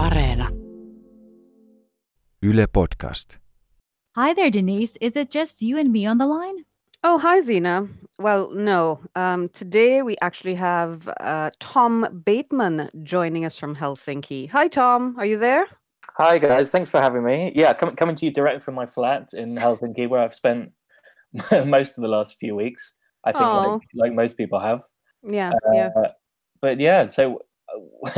Areena. Yle Podcast. Hi there, Denise. Is it just you and me on the line? Oh, hi, Zina. Well, no. Today we actually have Tom Bateman joining us from Helsinki. Hi, Tom. Are you there? Hi, guys. Thanks for having me. Yeah, coming to you direct from my flat in Helsinki, where I've spent most of the last few weeks. I think like most people have. Yeah. But yeah, so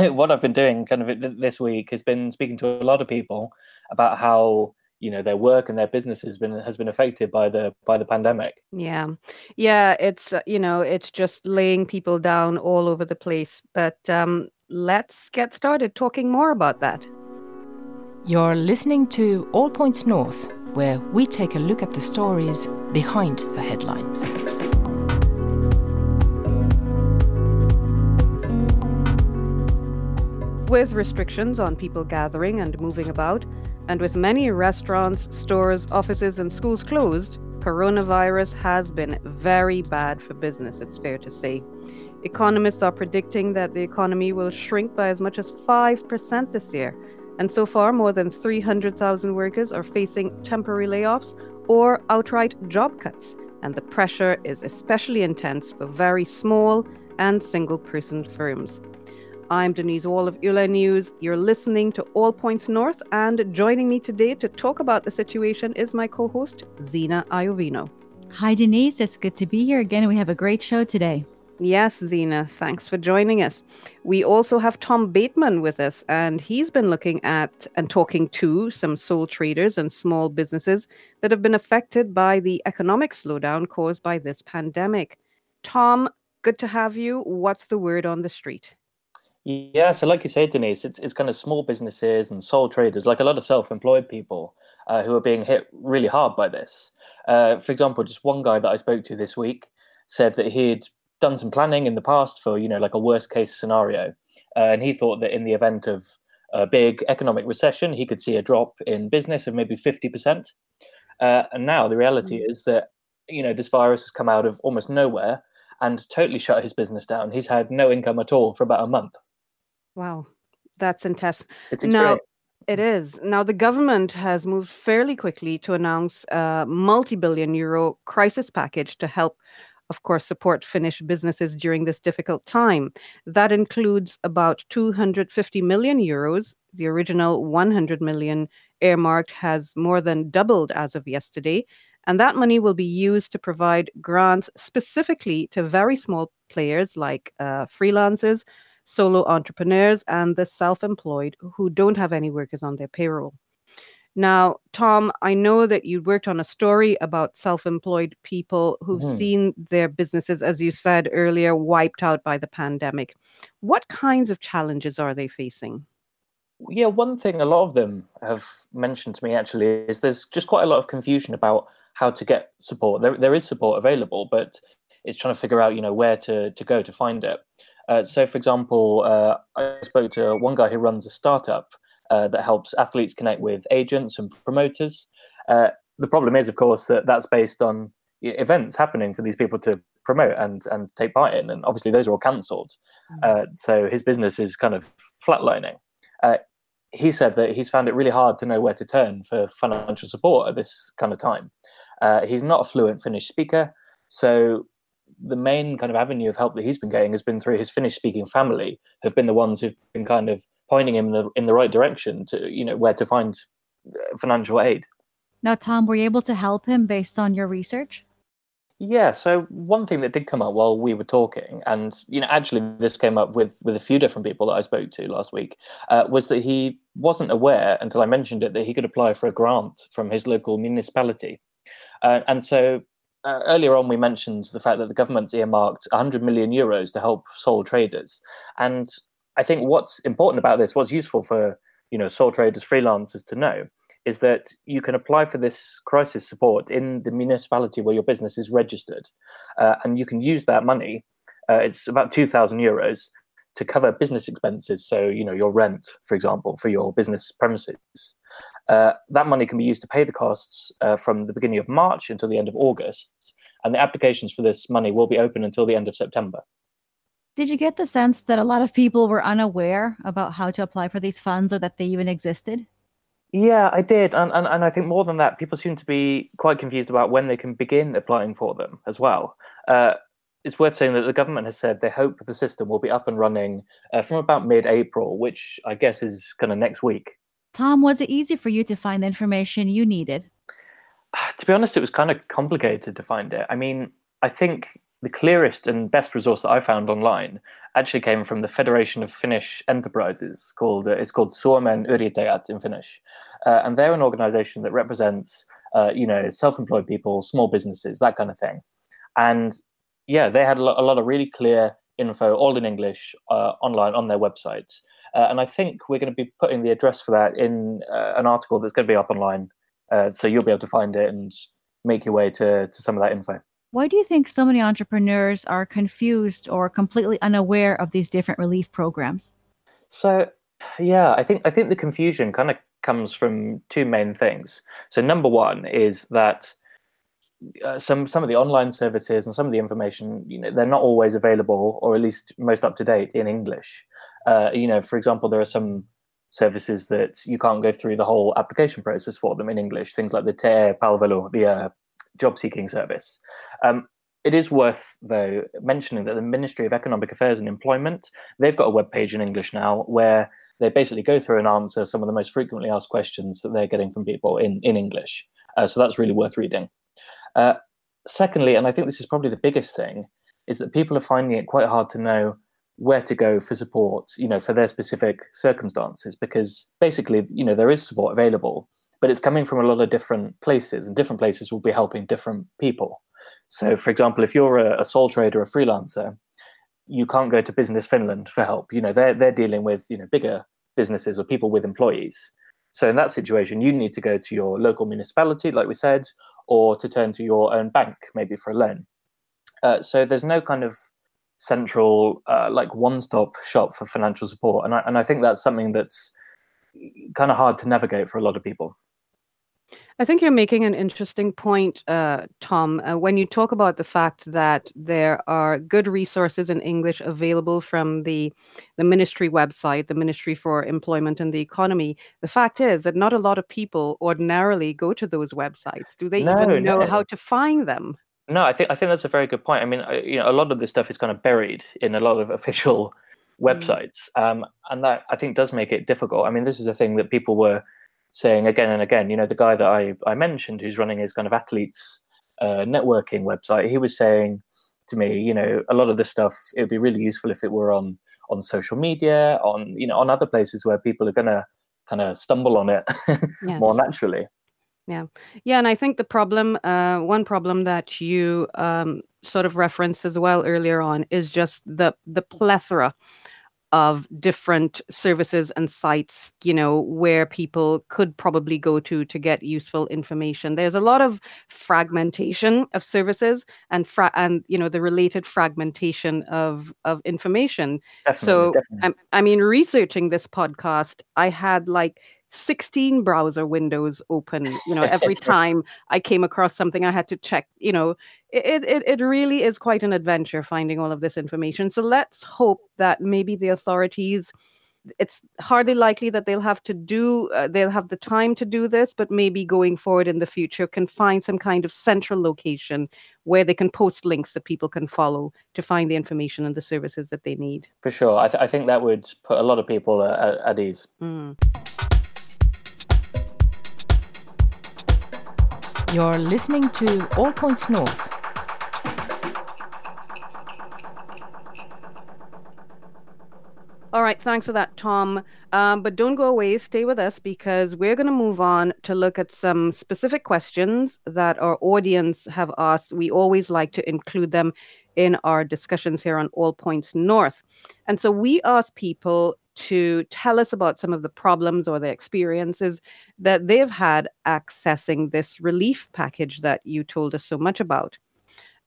what I've been doing kind of this week has been speaking to a lot of people about how, you know, their work and their business has been affected by the pandemic. Yeah. It's, you know, it's just laying people down all over the place. But let's get started talking more about that. You're listening to All Points North, where we take a look at the stories behind the headlines. With restrictions on people gathering and moving about, and with many restaurants, stores, offices and schools closed, coronavirus has been very bad for business, it's fair to say. Economists are predicting that the economy will shrink by as much as 5% this year, and so far more than 300,000 workers are facing temporary layoffs or outright job cuts, and the pressure is especially intense for very small and single-person firms. I'm Denise Wall of ULA News. You're listening to All Points North, and joining me today to talk about the situation is my co-host, Zina Aiovino. Hi, Denise. It's good to be here again. We have a great show today. Yes, Zina. Thanks for joining us. We also have Tom Bateman with us, and he's been looking at and talking to some sole traders and small businesses that have been affected by the economic slowdown caused by this pandemic. Tom, good to have you. What's the word on the street? Yeah, so like you said, Denise, it's kind of small businesses and sole traders, like a lot of self-employed people who are being hit really hard by this. For example, just one guy that I spoke to this week said that he'd done some planning in the past for, you know, like a worst-case scenario. And he thought that in the event of a big economic recession, he could see a drop in business of maybe 50%. And now the reality is that, you know, this virus has come out of almost nowhere and totally shut his business down. He's had no income at all for about a month. Wow, that's intense. It is. Now, the government has moved fairly quickly to announce a multi-billion-euro crisis package to help, of course, support Finnish businesses during this difficult time. That includes about 250 million euros. The original 100 million earmarked has more than doubled as of yesterday. And that money will be used to provide grants specifically to very small players like freelancers, solo entrepreneurs and the self-employed who don't have any workers on their payroll. Now, Tom, I know that you worked on a story about self-employed people who've seen their businesses, as you said earlier, wiped out by the pandemic. What kinds of challenges are they facing? Yeah, one thing a lot of them have mentioned to me actually is there's just quite a lot of confusion about how to get support. There is support available, but it's trying to figure out, you know, where to go to find it. So, for example, I spoke to one guy who runs a startup that helps athletes connect with agents and promoters. The problem is, of course, that that's based on events happening for these people to promote and take part in. And obviously, those are all cancelled. So his business is kind of flatlining. He said that he's found it really hard to know where to turn for financial support at this kind of time. He's not a fluent Finnish speaker, so the main kind of avenue of help that he's been getting has been through his Finnish-speaking family, have been the ones who've been kind of pointing him in the right direction to, you know, where to find financial aid. Now, Tom, were you able to help him based on your research? Yeah, so one thing that did come up while we were talking, and, you know, actually this came up with a few different people that I spoke to last week, was that he wasn't aware, until I mentioned it, that he could apply for a grant from his local municipality. And so earlier on, we mentioned the fact that the government's earmarked 100 million euros to help sole traders. And I think what's important about this, what's useful for, you know, sole traders, freelancers to know, is that you can apply for this crisis support in the municipality where your business is registered. And you can use that money, it's about 2,000 euros, to cover business expenses. So, you know, your rent, for example, for your business premises. That money can be used to pay the costs from the beginning of March until the end of August, and the applications for this money will be open until the end of September. Did you get the sense that a lot of people were unaware about how to apply for these funds or that they even existed? Yeah, I did. And I think more than that, people seem to be quite confused about when they can begin applying for them as well. It's worth saying that the government has said they hope the system will be up and running from about mid-April, which I guess is kind of next week. Tom, was it easy for you to find the information you needed? To be honest, it was kind of complicated to find it. I mean, I think the clearest and best resource that I found online actually came from the Federation of Finnish Enterprises, it's called Suomen Urieteat in Finnish. And they're an organization that represents, self-employed people, small businesses, that kind of thing. And yeah, they had a lot of really clear info, all in English, online on their website. And I think we're going to be putting the address for that in an article that's going to be up online. So you'll be able to find it and make your way to some of that info. Why do you think so many entrepreneurs are confused or completely unaware of these different relief programs? So, yeah, I think the confusion kind of comes from two main things. So number one is that some of the online services and some of the information, they're not always available, or at least most up to date in English. For example, there are some services that you can't go through the whole application process for them in English, things like the TE Palvelo, the job-seeking service. It is worth, though, mentioning that the Ministry of Economic Affairs and Employment, they've got a webpage in English now where they basically go through and answer some of the most frequently asked questions that they're getting from people in English. So that's really worth reading. Secondly, and I think this is probably the biggest thing, is that people are finding it quite hard to know where to go for support, for their specific circumstances, because basically, there is support available, but it's coming from a lot of different places, and different places will be helping different people. So, for example, if you're a sole trader or a freelancer, you can't go to Business Finland for help. They're dealing with, bigger businesses or people with employees. So in that situation, you need to go to your local municipality, like we said, or to turn to your own bank, maybe for a loan. So there's no kind of central, one-stop shop for financial support. And I think that's something that's kind of hard to navigate for a lot of people. I think you're making an interesting point, Tom, when you talk about the fact that there are good resources in English available from the ministry website, the Ministry for Employment and the Economy. The fact is that not a lot of people ordinarily go to those websites. Do they even know how to find them? No, I think that's a very good point. I mean, a lot of this stuff is kind of buried in a lot of official websites, and that, I think, does make it difficult. I mean, this is a thing that people were saying again and again. The guy that I mentioned who's running his kind of athletes networking website, he was saying to me, a lot of this stuff, it would be really useful if it were on social media, on other places where people are going to kind of stumble on it more naturally. Yeah. Yeah. And I think the problem, one problem that you sort of referenced as well earlier on, is just the plethora of different services and sites, where people could probably go to get useful information. There's a lot of fragmentation of services and the related fragmentation of information. Definitely. I mean, researching this podcast, I had 16 browser windows open, every time I came across something I had to check, it really is quite an adventure finding all of this information. So let's hope that maybe the authorities, it's hardly likely that they'll have the time to do this, but maybe going forward in the future can find some kind of central location where they can post links that people can follow to find the information and the services that they need. For sure. I think that would put a lot of people at ease. Mm. You're listening to All Points North. All right, thanks for that, Tom. But don't go away, stay with us, because we're going to move on to look at some specific questions that our audience have asked. We always like to include them in our discussions here on All Points North. And so we ask people to tell us about some of the problems or the experiences that they've had accessing this relief package that you told us so much about.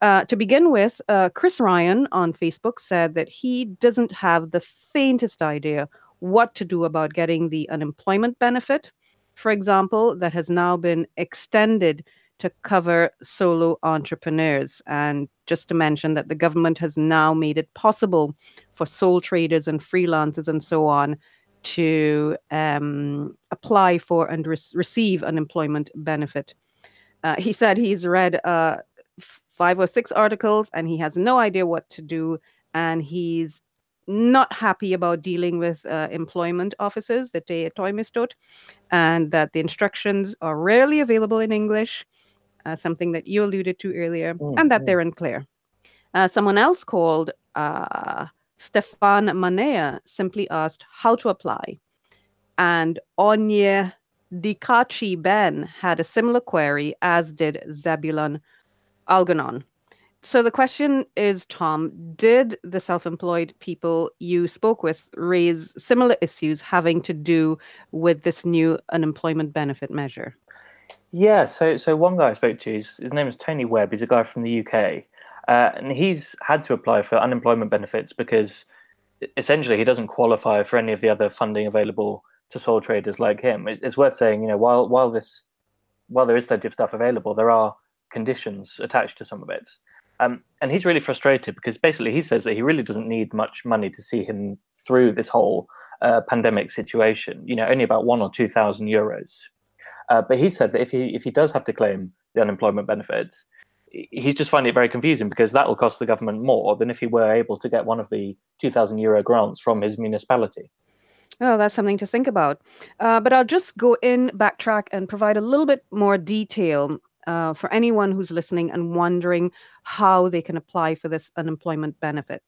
To begin with, Chris Ryan on Facebook said that he doesn't have the faintest idea what to do about getting the unemployment benefit, for example, that has now been extended to cover solo entrepreneurs. And just to mention that the government has now made it possible for sole traders and freelancers and so on to apply for and receive unemployment benefit. He said he's read 5 or 6 articles and he has no idea what to do. And he's not happy about dealing with employment officers, the TE Toimistot, and that the instructions are rarely available in English, something that you alluded to earlier, and that they're unclear. Someone else called Stefan Manea simply asked how to apply. And Onye Dikachi Ben had a similar query, as did Zebulon Algonon. So the question is, Tom, did the self-employed people you spoke with raise similar issues having to do with this new unemployment benefit measure? Yeah, so one guy I spoke to, his name is Tony Webb. He's a guy from the UK. And he's had to apply for unemployment benefits because essentially he doesn't qualify for any of the other funding available to sole traders like him. It's worth saying, you know, while there is plenty of stuff available, there are conditions attached to some of it. And he's really frustrated because basically he says that he really doesn't need much money to see him through this whole pandemic situation, you know, only about 1,000 or 2,000 euros. But he said that if he does have to claim the unemployment benefits, he's just finding it very confusing because that will cost the government more than if he were able to get one of the 2,000 euro grants from his municipality. Oh, that's something to think about. But I'll just go in, backtrack, and provide a little bit more detail for anyone who's listening and wondering how they can apply for this unemployment benefit.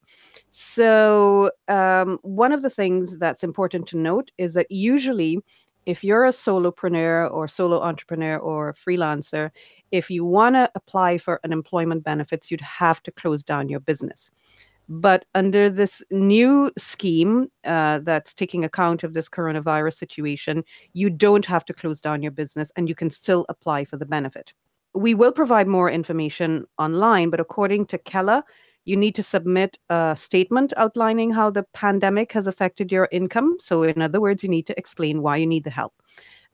So one of the things that's important to note is that usually if you're a solopreneur or solo entrepreneur or a freelancer, if you want to apply for unemployment benefits, you'd have to close down your business. But under this new scheme that's taking account of this coronavirus situation, you don't have to close down your business and you can still apply for the benefit. We will provide more information online, but according to Kela, you need to submit a statement outlining how the pandemic has affected your income. So in other words, you need to explain why you need the help.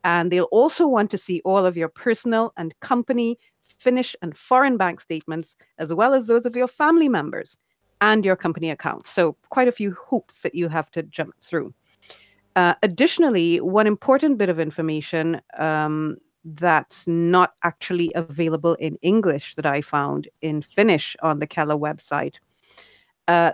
And they'll also want to see all of your personal and company, Finnish and foreign bank statements, as well as those of your family members and your company accounts. So quite a few hoops that you have to jump through. Additionally, one important bit of information that's not actually available in English that I found in Finnish on the Kela website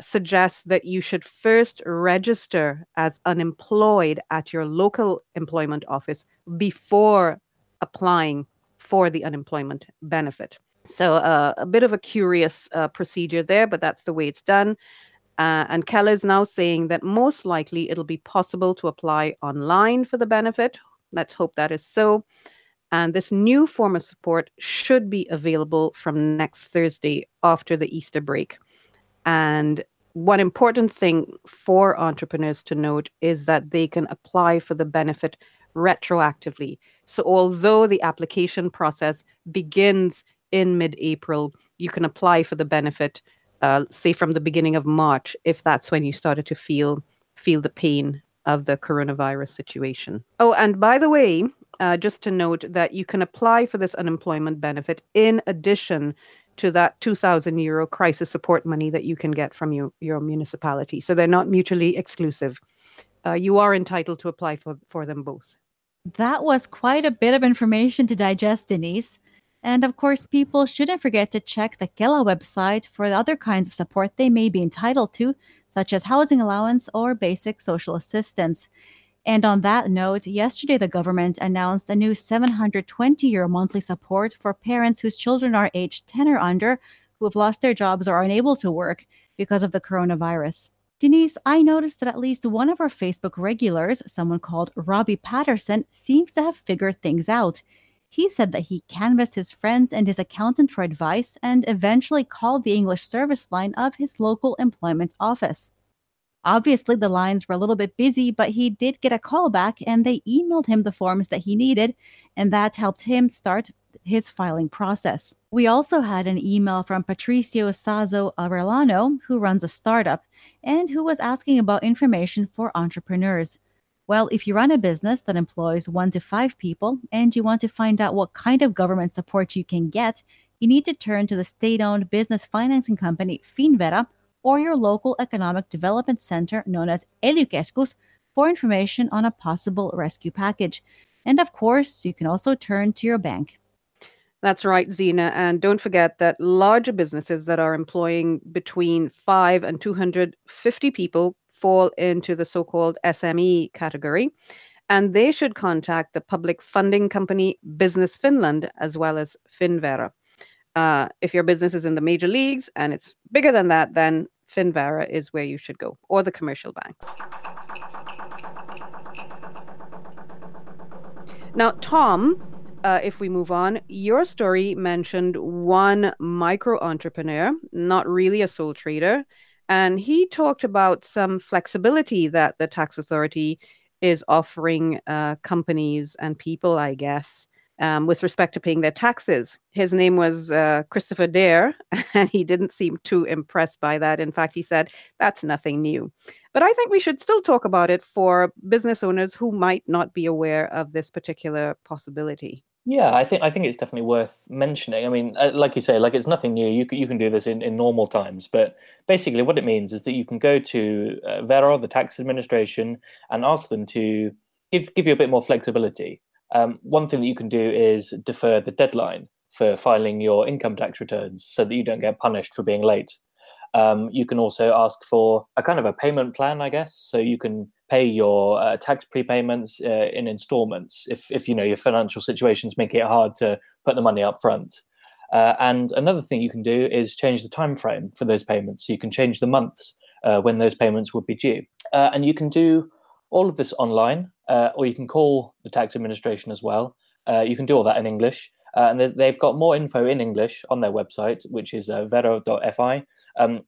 suggests that you should first register as unemployed at your local employment office before applying for the unemployment benefit. So a bit of a curious procedure there, but that's the way it's done. And Kela is now saying that most likely it'll be possible to apply online for the benefit. Let's hope that is so. And this new form of support should be available from next Thursday after the Easter break. And one important thing for entrepreneurs to note is that they can apply for the benefit retroactively. So although the application process begins in mid-April, you can apply for the benefit, say from the beginning of March, if that's when you started to feel the pain of the coronavirus situation. Oh, and by the way, just to note that you can apply for this unemployment benefit in addition to that 2,000 euro crisis support money that you can get from your municipality. So they're not mutually exclusive. You are entitled to apply for them both. That was quite a bit of information to digest, Denise. And of course, people shouldn't forget to check the Kela website for the other kinds of support they may be entitled to, such as housing allowance or basic social assistance. And on that note, yesterday the government announced a new 720 euro monthly support for parents whose children are aged 10 or under who have lost their jobs or are unable to work because of the coronavirus. Denise, I noticed that at least one of our Facebook regulars, someone called Robbie Patterson, seems to have figured things out. He said that he canvassed his friends and his accountant for advice and eventually called the English service line of his local employment office. Obviously, the lines were a little bit busy, but he did get a call back and they emailed him the forms that he needed, and that helped him start his filing process. We also had an email from Patricio Sazo Arellano, who runs a startup and who was asking about information for entrepreneurs. Well, if you run a business that employs 1 to 5 people and you want to find out what kind of government support you can get, you need to turn to the state-owned business financing company Finvera or your local economic development center known as elukeskus for information on a possible rescue package. And of course, you can also turn to your bank. That's right, Zina. And don't forget that larger businesses that are employing between 5 and 250 people fall into the so-called SME category, and they should contact the public funding company Business Finland as well as Finvera. If your business is in the major leagues and it's bigger than that, then Finvera is where you should go, or the commercial banks. Now, Tom, if we move on, your story mentioned one micro-entrepreneur, not really a sole trader, and he talked about some flexibility that the tax authority is offering companies and people, I guess, with respect to paying their taxes. His name was Christopher Dare, and he didn't seem too impressed by that. In fact, he said, that's nothing new. But I think we should still talk about it for business owners who might not be aware of this particular possibility. Yeah, I think it's definitely worth mentioning. I mean, like you say, like it's nothing new. You can do this in normal times. But basically what it means is that you can go to Vero, the tax administration, and ask them to give you a bit more flexibility. One thing that you can do is defer the deadline for filing your income tax returns so that you don't get punished for being late. You can also ask for a kind of a payment plan, I guess. So you can pay your tax prepayments in installments if you know your financial situation's making it hard to put the money up front. And another thing you can do is change the time frame for those payments. So you can change the months when those payments would be due. And you can do all of this online, or you can call the tax administration as well. You can do all that in English. And they've got more info in English on their website, which is vero.fi.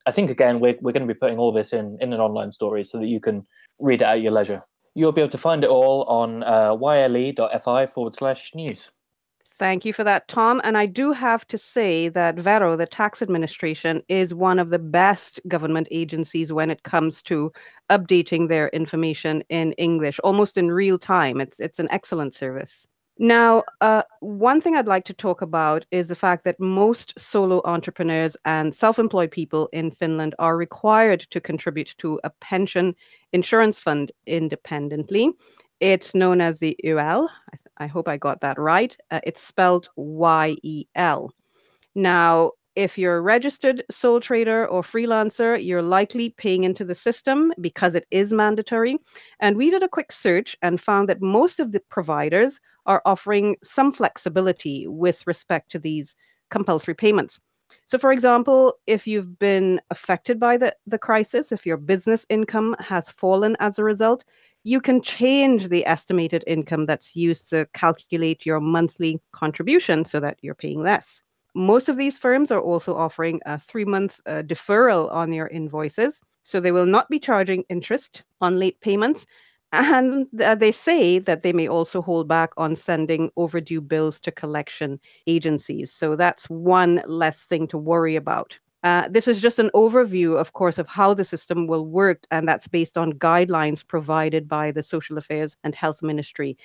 I think, again, we're going to be putting all this in an online story so that you can read it at your leisure. You'll be able to find it all on yle.fi/news. Thank you for that, Tom. And I do have to say that Vero, the tax administration, is one of the best government agencies when it comes to updating their information in English, almost in real time. It's an excellent service. Now, one thing I'd like to talk about is the fact that most solo entrepreneurs and self-employed people in Finland are required to contribute to a pension insurance fund independently. It's known as the UL. I hope I got that right. It's spelled YEL. Now, if you're a registered sole trader or freelancer, you're likely paying into the system because it is mandatory. And we did a quick search and found that most of the providers are offering some flexibility with respect to these compulsory payments. So, for example, if you've been affected by the crisis, if your business income has fallen as a result, you can change the estimated income that's used to calculate your monthly contribution so that you're paying less. Most of these firms are also offering a 3-month deferral on your invoices, so they will not be charging interest on late payments. And they say that they may also hold back on sending overdue bills to collection agencies. So that's one less thing to worry about. This is just an overview, of course, of how the system will work, and that's based on guidelines provided by the Social Affairs and Health Ministry.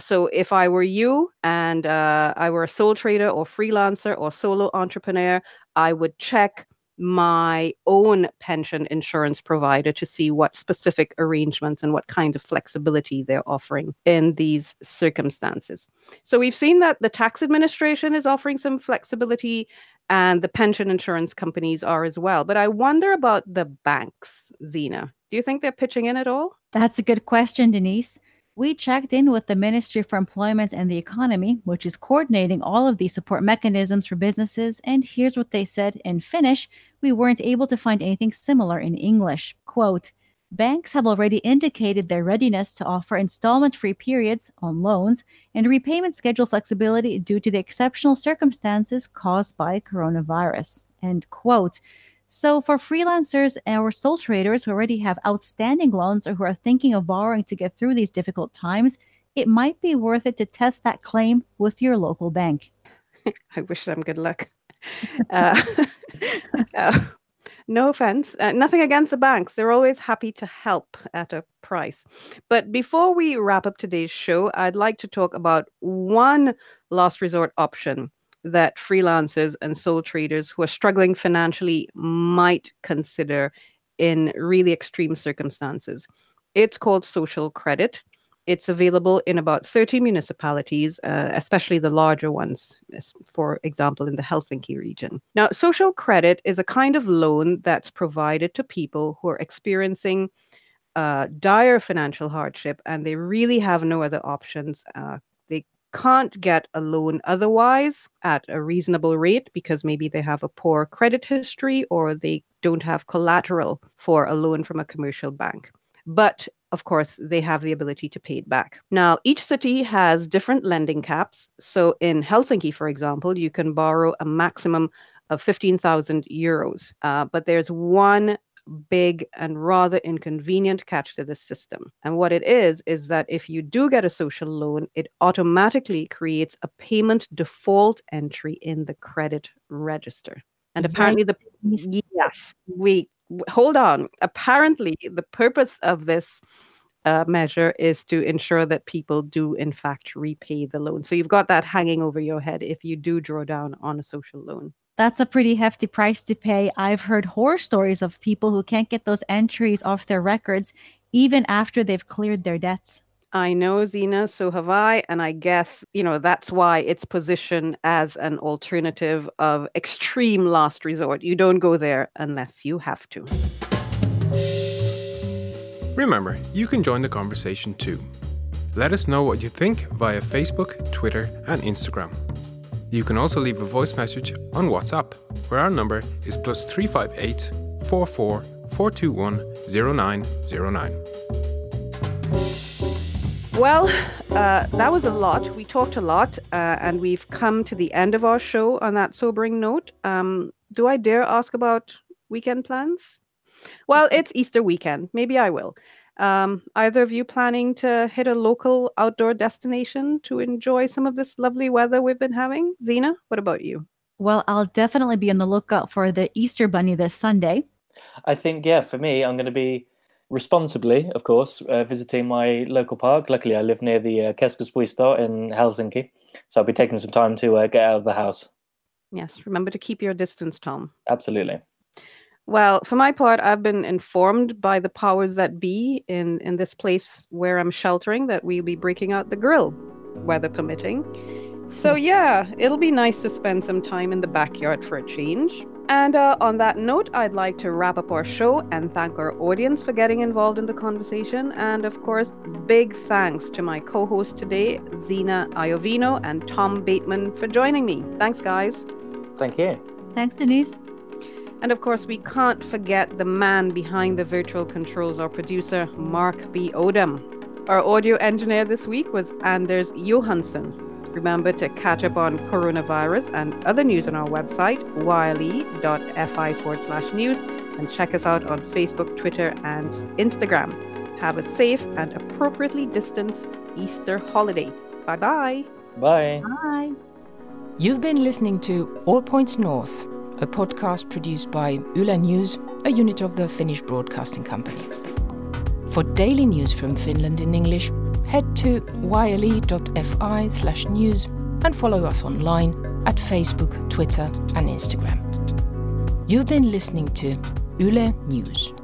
So if I were you and I were a sole trader or freelancer or solo entrepreneur, I would check my own pension insurance provider to see what specific arrangements and what kind of flexibility they're offering in these circumstances. So we've seen that the tax administration is offering some flexibility and the pension insurance companies are as well. But I wonder about the banks, Zina. Do you think they're pitching in at all? That's a good question, Denise. We checked in with the Ministry for Employment and the Economy, which is coordinating all of these support mechanisms for businesses, and here's what they said in Finnish. We weren't able to find anything similar in English. Quote, banks have already indicated their readiness to offer installment-free periods on loans and repayment schedule flexibility due to the exceptional circumstances caused by coronavirus. End quote. So for freelancers or sole traders who already have outstanding loans or who are thinking of borrowing to get through these difficult times, it might be worth it to test that claim with your local bank. I wish them good luck. No offense. Nothing against the banks. They're always happy to help at a price. But before we wrap up today's show, I'd like to talk about one last resort option that freelancers and sole traders who are struggling financially might consider in really extreme circumstances. It's called social credit. It's available in about 30 municipalities, especially the larger ones, for example, in the Helsinki region. Now, social credit is a kind of loan that's provided to people who are experiencing dire financial hardship and they really have no other options. They can't get a loan otherwise at a reasonable rate because maybe they have a poor credit history or they don't have collateral for a loan from a commercial bank. But of course, they have the ability to pay it back. Now, each city has different lending caps. So in Helsinki, for example, you can borrow a maximum of 15,000 euros. But there's one big and rather inconvenient catch to this system. And what it is that if you do get a social loan, it automatically creates a payment default entry in the credit register. And apparently Apparently, the purpose of this measure is to ensure that people do, in fact, repay the loan. So you've got that hanging over your head if you do draw down on a social loan. That's a pretty hefty price to pay. I've heard horror stories of people who can't get those entries off their records even after they've cleared their debts. I know, Zina, so have I. And I guess, that's why it's positioned as an alternative of extreme last resort. You don't go there unless you have to. Remember, you can join the conversation too. Let us know what you think via Facebook, Twitter, and Instagram. You can also leave a voice message on WhatsApp, where our number is +358 44 421 0909. Well, that was a lot. We talked a lot, and we've come to the end of our show on that sobering note. Do I dare ask about weekend plans? Well, it's Easter weekend. Maybe I will. Either of you planning to hit a local outdoor destination to enjoy some of this lovely weather we've been having? Zina, what about you? Well, I'll definitely be on the lookout for the Easter bunny this Sunday. I think, for me, I'm going to be responsibly, of course, visiting my local park. Luckily, I live near the Keskuspuisto in Helsinki, so I'll be taking some time to get out of the house. Yes, remember to keep your distance, Tom. Absolutely. Well, for my part, I've been informed by the powers that be in this place where I'm sheltering that we'll be breaking out the grill, weather permitting. So it'll be nice to spend some time in the backyard for a change. And on that note, I'd like to wrap up our show and thank our audience for getting involved in the conversation. And of course, big thanks to my co-hosts today, Zina Aiovino and Tom Bateman, for joining me. Thanks, guys. Thank you. Thanks, Denise. And of course, we can't forget the man behind the virtual controls, our producer, Mark B. Odom. Our audio engineer this week was Anders Johansson. Remember to catch up on coronavirus and other news on our website, yle.fi/news, and check us out on Facebook, Twitter, and Instagram. Have a safe and appropriately distanced Easter holiday. Bye-bye. Bye. Bye. You've been listening to All Points North, a podcast produced by Yle News, a unit of the Finnish Broadcasting Company. For daily news from Finland in English, head to yle.fi/news and follow us online at Facebook, Twitter and Instagram. You've been listening to Yle News.